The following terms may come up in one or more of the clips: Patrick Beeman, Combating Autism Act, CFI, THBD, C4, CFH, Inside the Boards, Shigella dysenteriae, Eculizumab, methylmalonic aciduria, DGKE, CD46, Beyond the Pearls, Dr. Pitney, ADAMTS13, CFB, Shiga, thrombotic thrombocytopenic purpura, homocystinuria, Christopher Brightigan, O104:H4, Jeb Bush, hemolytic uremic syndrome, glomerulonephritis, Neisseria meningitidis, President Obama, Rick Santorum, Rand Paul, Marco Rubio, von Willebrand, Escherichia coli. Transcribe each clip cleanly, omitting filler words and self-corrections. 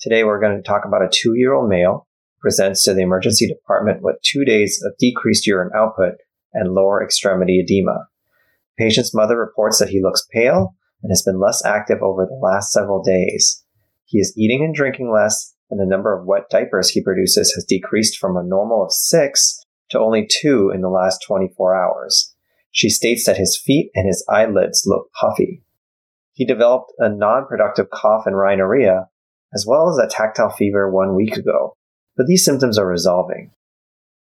Today, we're going to talk about a 2-year-old male who presents to the emergency department with 2 days of decreased urine output and lower extremity edema. The patient's mother reports that he looks pale and has been less active over the last several days. He is eating and drinking less, and the number of wet diapers he produces has decreased from a normal of 6 to only 2 in the last 24 hours. She states that his feet and his eyelids look puffy. He developed a non-productive cough and rhinorrhea, as well as a tactile fever 1 week ago, but these symptoms are resolving.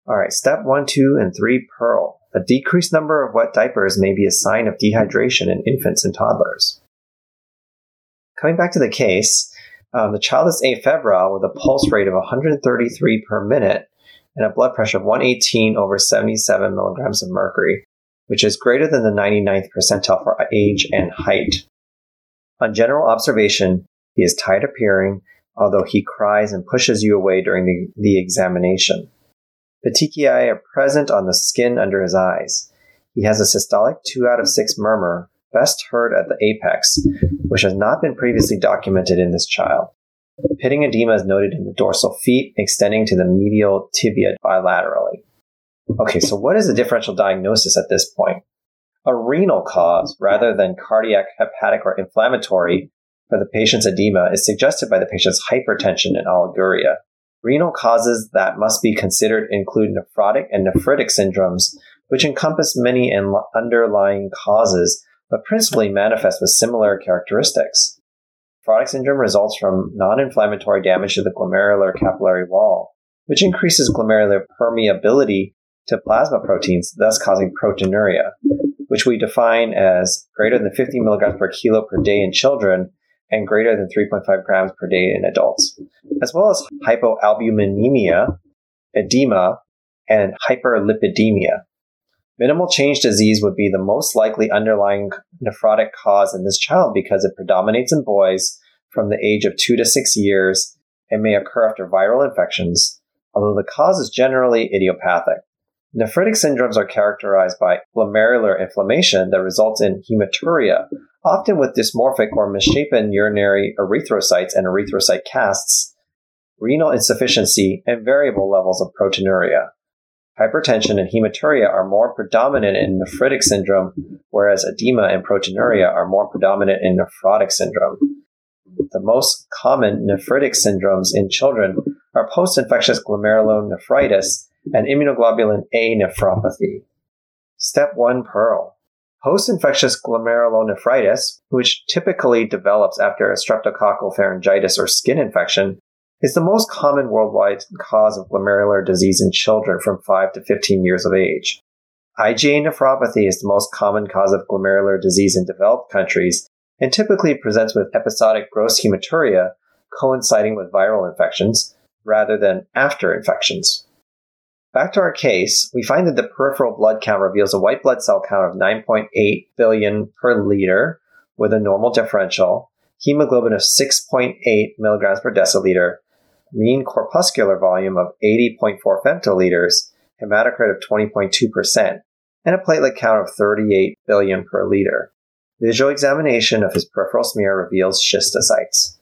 All right, step 1, 2, and 3, Pearl. A decreased number of wet diapers may be a sign of dehydration in infants and toddlers. Coming back to the case, the child is afebrile with a pulse rate of 133 per minute and a blood pressure of 118/77 milligrams of mercury, which is greater than the 99th percentile for age and height. On general observation, he is tired appearing, although he cries and pushes you away during the examination. Petechiae are present on the skin under his eyes. He has a systolic 2 out of 6 murmur, best heard at the apex, which has not been previously documented in this child. Pitting edema is noted in the dorsal feet, extending to the medial tibia bilaterally. Okay, so what is the differential diagnosis at this point? A renal cause, rather than cardiac, hepatic, or inflammatory, for the patient's edema is suggested by the patient's hypertension and oliguria. Renal causes that must be considered include nephrotic and nephritic syndromes, which encompass many underlying causes, but principally manifest with similar characteristics. Nephrotic syndrome results from non-inflammatory damage to the glomerular capillary wall, which increases glomerular permeability to plasma proteins, thus causing proteinuria, which we define as greater than 50 milligrams per kilo per day in children and greater than 3.5 grams per day in adults, as well as hypoalbuminemia, edema, and hyperlipidemia. Minimal change disease would be the most likely underlying nephrotic cause in this child because it predominates in boys from the age of 2 to 6 years and may occur after viral infections, although the cause is generally idiopathic. Nephritic syndromes are characterized by glomerular inflammation that results in hematuria, often with dysmorphic or misshapen urinary erythrocytes and erythrocyte casts, renal insufficiency, and variable levels of proteinuria. Hypertension and hematuria are more predominant in nephritic syndrome, whereas edema and proteinuria are more predominant in nephrotic syndrome. The most common nephritic syndromes in children are post-infectious glomerulonephritis and immunoglobulin A nephropathy. Step 1, Pearl. Post-infectious glomerulonephritis, which typically develops after a streptococcal pharyngitis or skin infection, is the most common worldwide cause of glomerular disease in children from 5 to 15 years of age. IgA nephropathy is the most common cause of glomerular disease in developed countries and typically presents with episodic gross hematuria coinciding with viral infections rather than after infections. Back to our case, we find that the peripheral blood count reveals a white blood cell count of 9.8 billion per liter with a normal differential, hemoglobin of 6.8 milligrams per deciliter, mean corpuscular volume of 80.4 femtoliters, hematocrit of 20.2%, and a platelet count of 38 billion per liter. Visual examination of his peripheral smear reveals schistocytes.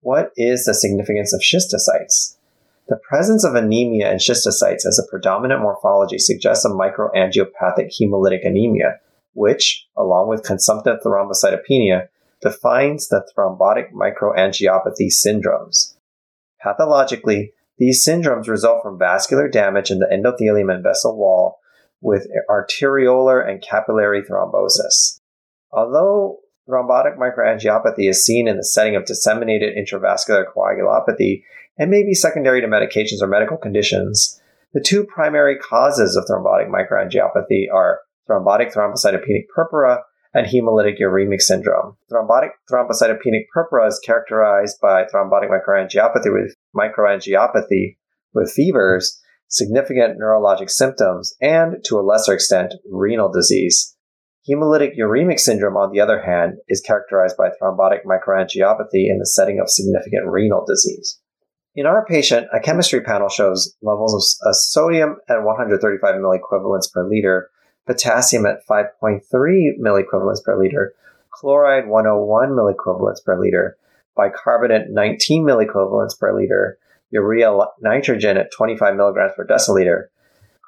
What is the significance of schistocytes? The presence of anemia and schistocytes as a predominant morphology suggests a microangiopathic hemolytic anemia, which, along with consumptive thrombocytopenia, defines the thrombotic microangiopathy syndromes. Pathologically, these syndromes result from vascular damage in the endothelium and vessel wall with arteriolar and capillary thrombosis. Although thrombotic microangiopathy is seen in the setting of disseminated intravascular coagulopathy and may be secondary to medications or medical conditions, the two primary causes of thrombotic microangiopathy are thrombotic thrombocytopenic purpura and hemolytic uremic syndrome. Thrombotic thrombocytopenic purpura is characterized by thrombotic microangiopathy with fevers, significant neurologic symptoms, and, to a lesser extent, renal disease. Hemolytic uremic syndrome, on the other hand, is characterized by thrombotic microangiopathy in the setting of significant renal disease. In our patient, a chemistry panel shows levels of sodium at 135 milliequivalents per liter, potassium at 5.3 milliequivalents per liter, chloride 101 milliequivalents per liter, bicarbonate 19 milliequivalents per liter, urea nitrogen at 25 milligrams per deciliter,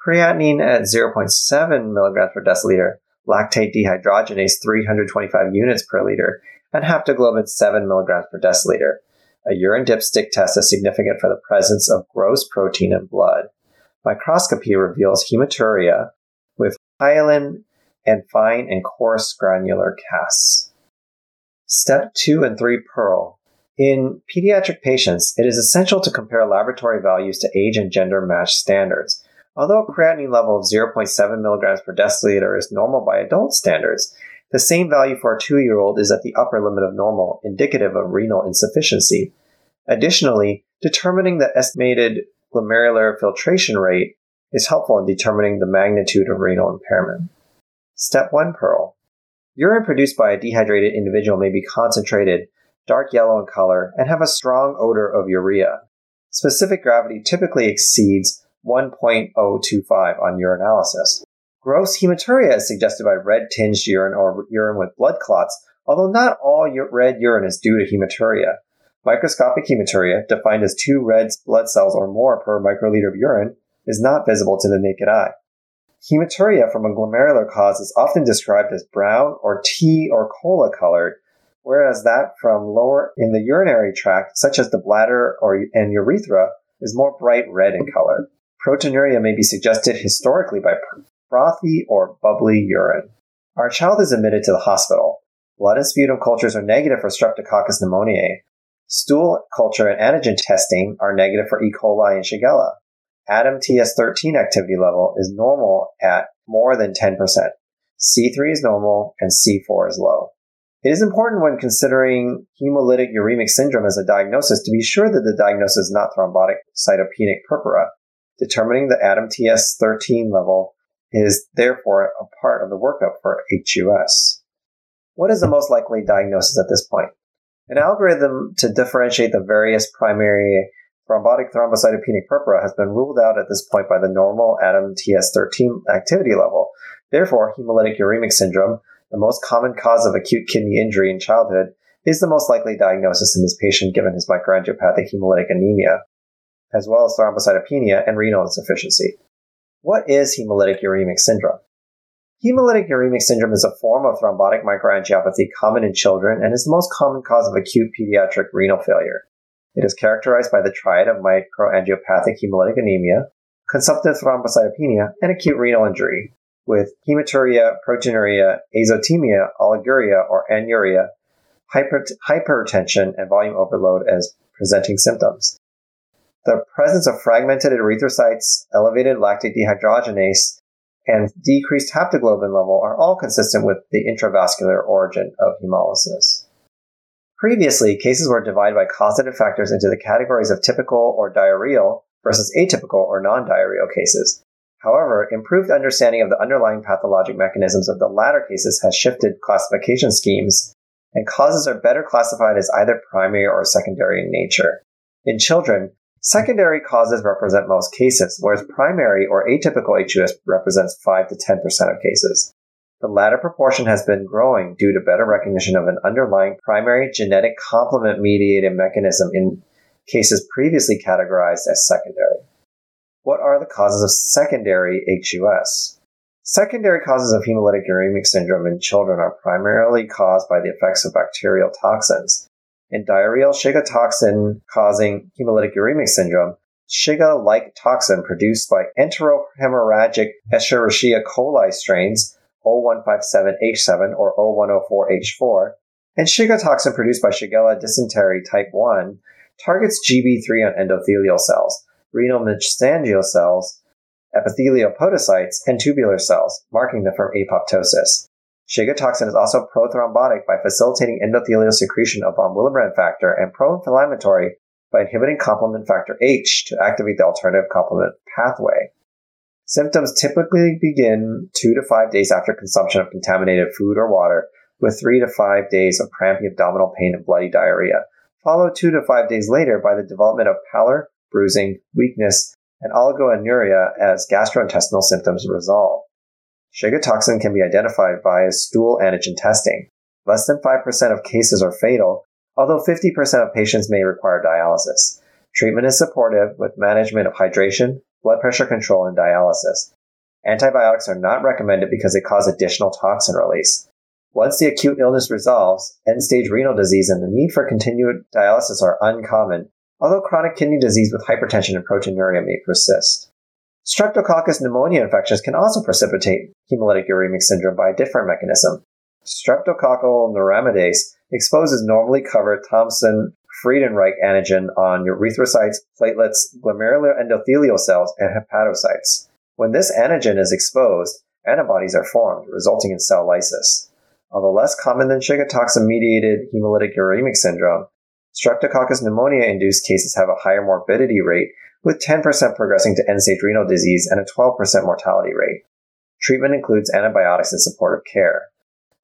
creatinine at 0.7 milligrams per deciliter, lactate dehydrogenase 325 units per liter, and haptoglobin 7 milligrams per deciliter. A urine dipstick test is significant for the presence of gross protein in blood. Microscopy reveals hematuria with hyaline and fine and coarse granular casts. Step 2 and 3 Pearl. In pediatric patients, it is essential to compare laboratory values to age and gender-matched standards. Although a creatinine level of 0.7 milligrams per deciliter is normal by adult standards, the same value for a 2-year-old is at the upper limit of normal, indicative of renal insufficiency. Additionally, determining the estimated glomerular filtration rate is helpful in determining the magnitude of renal impairment. Step 1 Pearl. Urine produced by a dehydrated individual may be concentrated, dark yellow in color, and have a strong odor of urea. Specific gravity typically exceeds 1.025 on urinalysis. Gross hematuria is suggested by red-tinged urine or urine with blood clots, although not all red urine is due to hematuria. Microscopic hematuria, defined as 2 red blood cells or more per microliter of urine, is not visible to the naked eye. Hematuria from a glomerular cause is often described as brown or tea or cola colored, whereas that from lower in the urinary tract, such as the bladder and urethra, is more bright red in color. Proteinuria may be suggested historically by frothy or bubbly urine. Our child is admitted to the hospital. Blood and sputum cultures are negative for Streptococcus pneumoniae. Stool culture and antigen testing are negative for E. coli and Shigella. ADAMTS13 activity level is normal at more than 10%. C3 is normal and C4 is low. It is important when considering hemolytic uremic syndrome as a diagnosis to be sure that the diagnosis is not thrombotic cytopenic purpura. Determining the ADAMTS13 level is therefore a part of the workup for HUS. What is the most likely diagnosis at this point? An algorithm to differentiate the various primary thrombotic thrombocytopenic purpura has been ruled out at this point by the normal ADAMTS13 activity level. Therefore, hemolytic uremic syndrome, the most common cause of acute kidney injury in childhood, is the most likely diagnosis in this patient given his microangiopathic hemolytic anemia, as well as thrombocytopenia and renal insufficiency. What is hemolytic uremic syndrome? Hemolytic uremic syndrome is a form of thrombotic microangiopathy common in children and is the most common cause of acute pediatric renal failure. It is characterized by the triad of microangiopathic hemolytic anemia, consumptive thrombocytopenia, and acute renal injury, with hematuria, proteinuria, azotemia, oliguria, or anuria, hypertension, and volume overload as presenting symptoms. The presence of fragmented erythrocytes, elevated lactate dehydrogenase, and decreased haptoglobin level are all consistent with the intravascular origin of hemolysis. Previously, cases were divided by causative factors into the categories of typical or diarrheal versus atypical or non-diarrheal cases. However, improved understanding of the underlying pathologic mechanisms of the latter cases has shifted classification schemes, and causes are better classified as either primary or secondary in nature. In children, secondary causes represent most cases, whereas primary or atypical HUS represents 5 to 10% of cases. The latter proportion has been growing due to better recognition of an underlying primary genetic complement-mediated mechanism in cases previously categorized as secondary. What are the causes of secondary HUS? Secondary causes of hemolytic uremic syndrome in children are primarily caused by the effects of bacterial toxins. In diarrheal Shiga toxin causing hemolytic uremic syndrome, Shiga-like toxin produced by enterohemorrhagic Escherichia coli strains O157:H7 or O104:H4, and Shiga toxin produced by Shigella dysenteriae type 1 targets GB3 on endothelial cells, renal mesangial cells, epithelial podocytes, and tubular cells, marking them from apoptosis. Shiga toxin is also prothrombotic by facilitating endothelial secretion of von Willebrand factor and pro-inflammatory by inhibiting complement factor H to activate the alternative complement pathway. Symptoms typically begin 2 to 5 days after consumption of contaminated food or water, with 3 to 5 days of crampy abdominal pain and bloody diarrhea, followed 2 to 5 days later by the development of pallor, bruising, weakness, and oligoanuria as gastrointestinal symptoms resolve. Shiga toxin can be identified via stool antigen testing. Less than 5% of cases are fatal, although 50% of patients may require dialysis. Treatment is supportive with management of hydration, blood pressure control, and dialysis. Antibiotics are not recommended because they cause additional toxin release. Once the acute illness resolves, end-stage renal disease and the need for continued dialysis are uncommon, although chronic kidney disease with hypertension and proteinuria may persist. Streptococcus pneumoniae infections can also precipitate hemolytic uremic syndrome by a different mechanism. Streptococcal neuraminidase exposes normally covered Thomson-Friedenreich antigen on erythrocytes, platelets, glomerular endothelial cells, and hepatocytes. When this antigen is exposed, antibodies are formed, resulting in cell lysis. Although less common than Shiga toxin-mediated hemolytic uremic syndrome, Streptococcus pneumoniae-induced cases have a higher morbidity rate, with 10% progressing to end-stage renal disease and a 12% mortality rate. Treatment includes antibiotics and supportive care.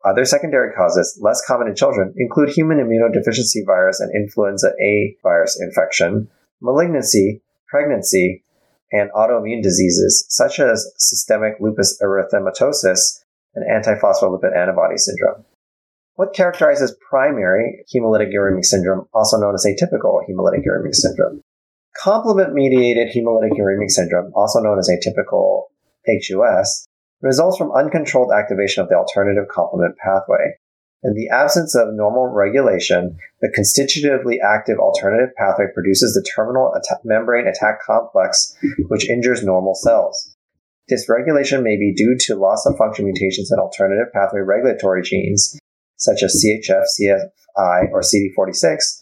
Other secondary causes, less common in children, include human immunodeficiency virus and influenza A virus infection, malignancy, pregnancy, and autoimmune diseases such as systemic lupus erythematosus and antiphospholipid antibody syndrome. What characterizes primary hemolytic uremic syndrome, also known as atypical hemolytic uremic syndrome? Complement-mediated hemolytic uremic syndrome, also known as atypical HUS, results from uncontrolled activation of the alternative complement pathway. In the absence of normal regulation, the constitutively active alternative pathway produces the terminal membrane attack complex, which injures normal cells. Dysregulation may be due to loss-of-function mutations in alternative pathway regulatory genes, such as CHF, CFI, or CD46,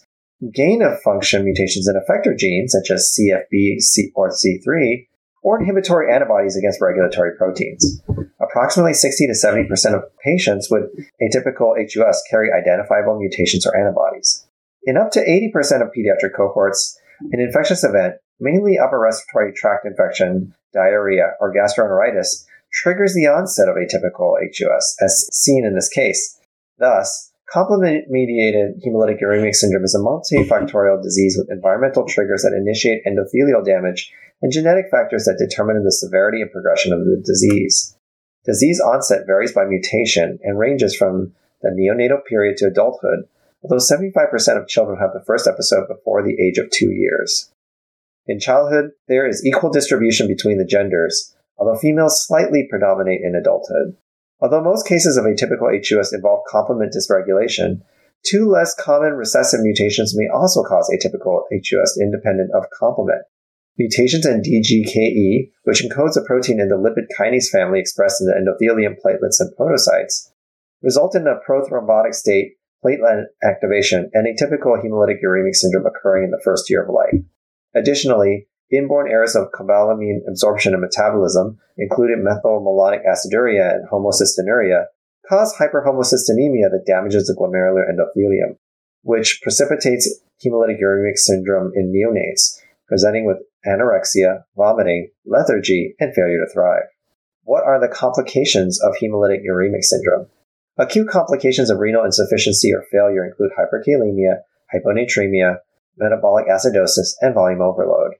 gain-of-function mutations in effector genes, such as CFB or C3, or inhibitory antibodies against regulatory proteins. Approximately 60 to 70% of patients with atypical HUS carry identifiable mutations or antibodies. In up to 80% of pediatric cohorts, an infectious event, mainly upper respiratory tract infection, diarrhea, or gastroenteritis, triggers the onset of atypical HUS, as seen in this case. Thus, complement-mediated hemolytic uremic syndrome is a multifactorial disease with environmental triggers that initiate endothelial damage and genetic factors that determine the severity and progression of the disease. Disease onset varies by mutation and ranges from the neonatal period to adulthood, although 75% of children have the first episode before the age of 2 years. In childhood, there is equal distribution between the genders, although females slightly predominate in adulthood. Although most cases of atypical HUS involve complement dysregulation, 2 less common recessive mutations may also cause atypical HUS independent of complement. Mutations in DGKE, which encodes a protein in the lipid kinase family expressed in the endothelium, platelets, and podocytes, result in a prothrombotic state, platelet activation, and atypical hemolytic uremic syndrome occurring in the first year of life. Additionally, inborn errors of cobalamin absorption and metabolism, including methylmalonic aciduria and homocystinuria, cause hyperhomocystinemia that damages the glomerular endothelium, which precipitates hemolytic uremic syndrome in neonates, presenting with anorexia, vomiting, lethargy, and failure to thrive. What are the complications of hemolytic uremic syndrome? Acute complications of renal insufficiency or failure include hyperkalemia, hyponatremia, metabolic acidosis, and volume overload.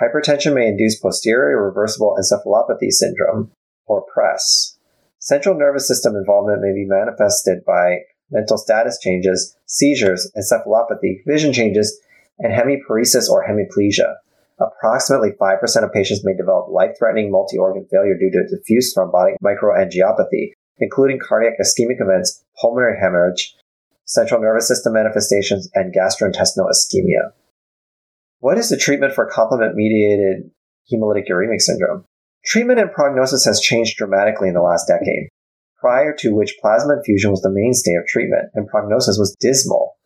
Hypertension may induce posterior reversible encephalopathy syndrome, or PRES. Central nervous system involvement may be manifested by mental status changes, seizures, encephalopathy, vision changes, and hemiparesis or hemiplegia. Approximately 5% of patients may develop life-threatening multi-organ failure due to diffuse thrombotic microangiopathy, including cardiac ischemic events, pulmonary hemorrhage, central nervous system manifestations, and gastrointestinal ischemia. What is the treatment for complement-mediated hemolytic uremic syndrome? Treatment and prognosis has changed dramatically in the last decade, prior to which plasma infusion was the mainstay of treatment and prognosis was dismal.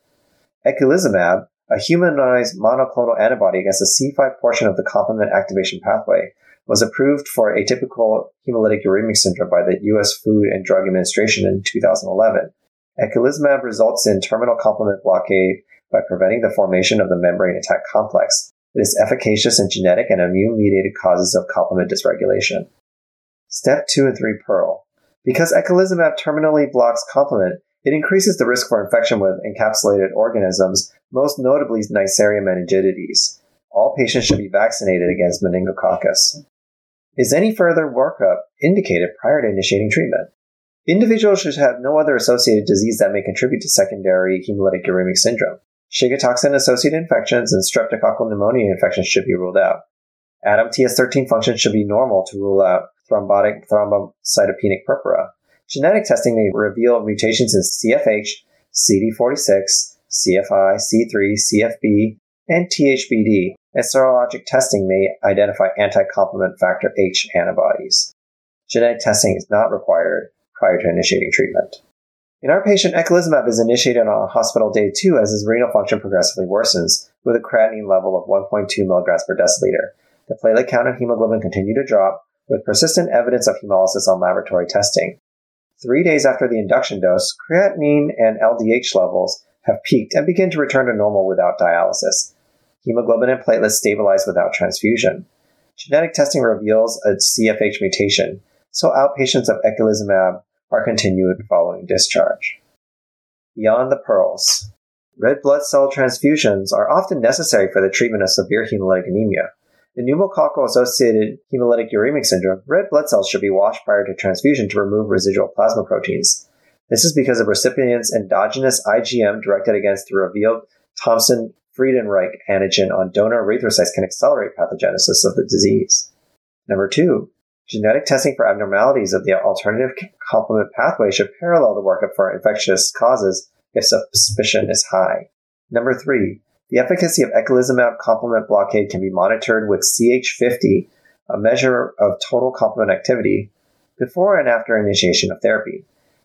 Eculizumab, A humanized monoclonal antibody against the C5 portion of the complement activation pathway was approved for atypical hemolytic uremic syndrome by the U.S. Food and Drug Administration in 2011. Eculizumab results in terminal complement blockade by preventing the formation of the membrane attack complex. It is efficacious in genetic and immune-mediated causes of complement dysregulation. Step 2 and 3 Pearl. Because eculizumab terminally blocks complement, it increases the risk for infection with encapsulated organisms, most notably Neisseria meningitidis. All patients should be vaccinated against meningococcus. Is any further workup indicated prior to initiating treatment? Individuals should have no other associated disease that may contribute to secondary hemolytic uremic syndrome. Shiga toxin-associated infections and streptococcal pneumonia infections should be ruled out. ADAMTS13 function should be normal to rule out thrombotic thrombocytopenic purpura. Genetic testing may reveal mutations in CFH, CD46, CFI, C3, CFB, and THBD, and serologic testing may identify anti-complement factor H antibodies. Genetic testing is not required prior to initiating treatment. In our patient, eculizumab is initiated on hospital day 2 as his renal function progressively worsens, with a creatinine level of 1.2 milligrams per deciliter. The platelet count and hemoglobin continue to drop, with persistent evidence of hemolysis on laboratory testing. 3 days after the induction dose, creatinine and LDH levels have peaked and begin to return to normal without dialysis. Hemoglobin and platelets stabilize without transfusion. Genetic testing reveals a CFH mutation, so outpatients of eculizumab are continued following discharge. Beyond the Pearls. Red blood cell transfusions are often necessary for the treatment of severe hemolytic anemia. In pneumococcal-associated hemolytic uremic syndrome, red blood cells should be washed prior to transfusion to remove residual plasma proteins. This is because of recipient's endogenous IgM directed against the revealed Thomson-Friedenreich antigen on donor erythrocytes can accelerate pathogenesis of the disease. Number 2, genetic testing for abnormalities of the alternative complement pathway should parallel the workup for infectious causes if suspicion is high. Number 3, the efficacy of eculizumab complement blockade can be monitored with CH50, a measure of total complement activity, before and after initiation of therapy.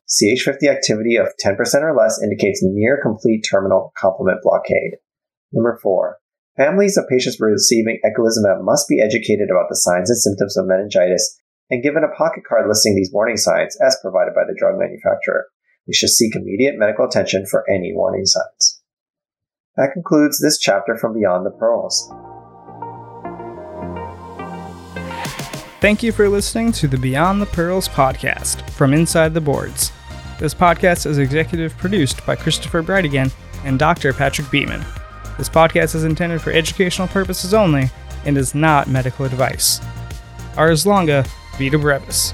CH50 activity of 10% or less indicates near complete terminal complement blockade. Number 4, families of patients receiving eculizumab must be educated about the signs and symptoms of meningitis and given a pocket card listing these warning signs as provided by the drug manufacturer. They should seek immediate medical attention for any warning signs. That concludes this chapter from Beyond the Pearls. Thank you for listening to the Beyond the Pearls podcast from Inside the Boards. This podcast is executive produced by Christopher Brightigan and Dr. Patrick Beeman. This podcast is intended for educational purposes only and is not medical advice. Ars longa, vita brevis.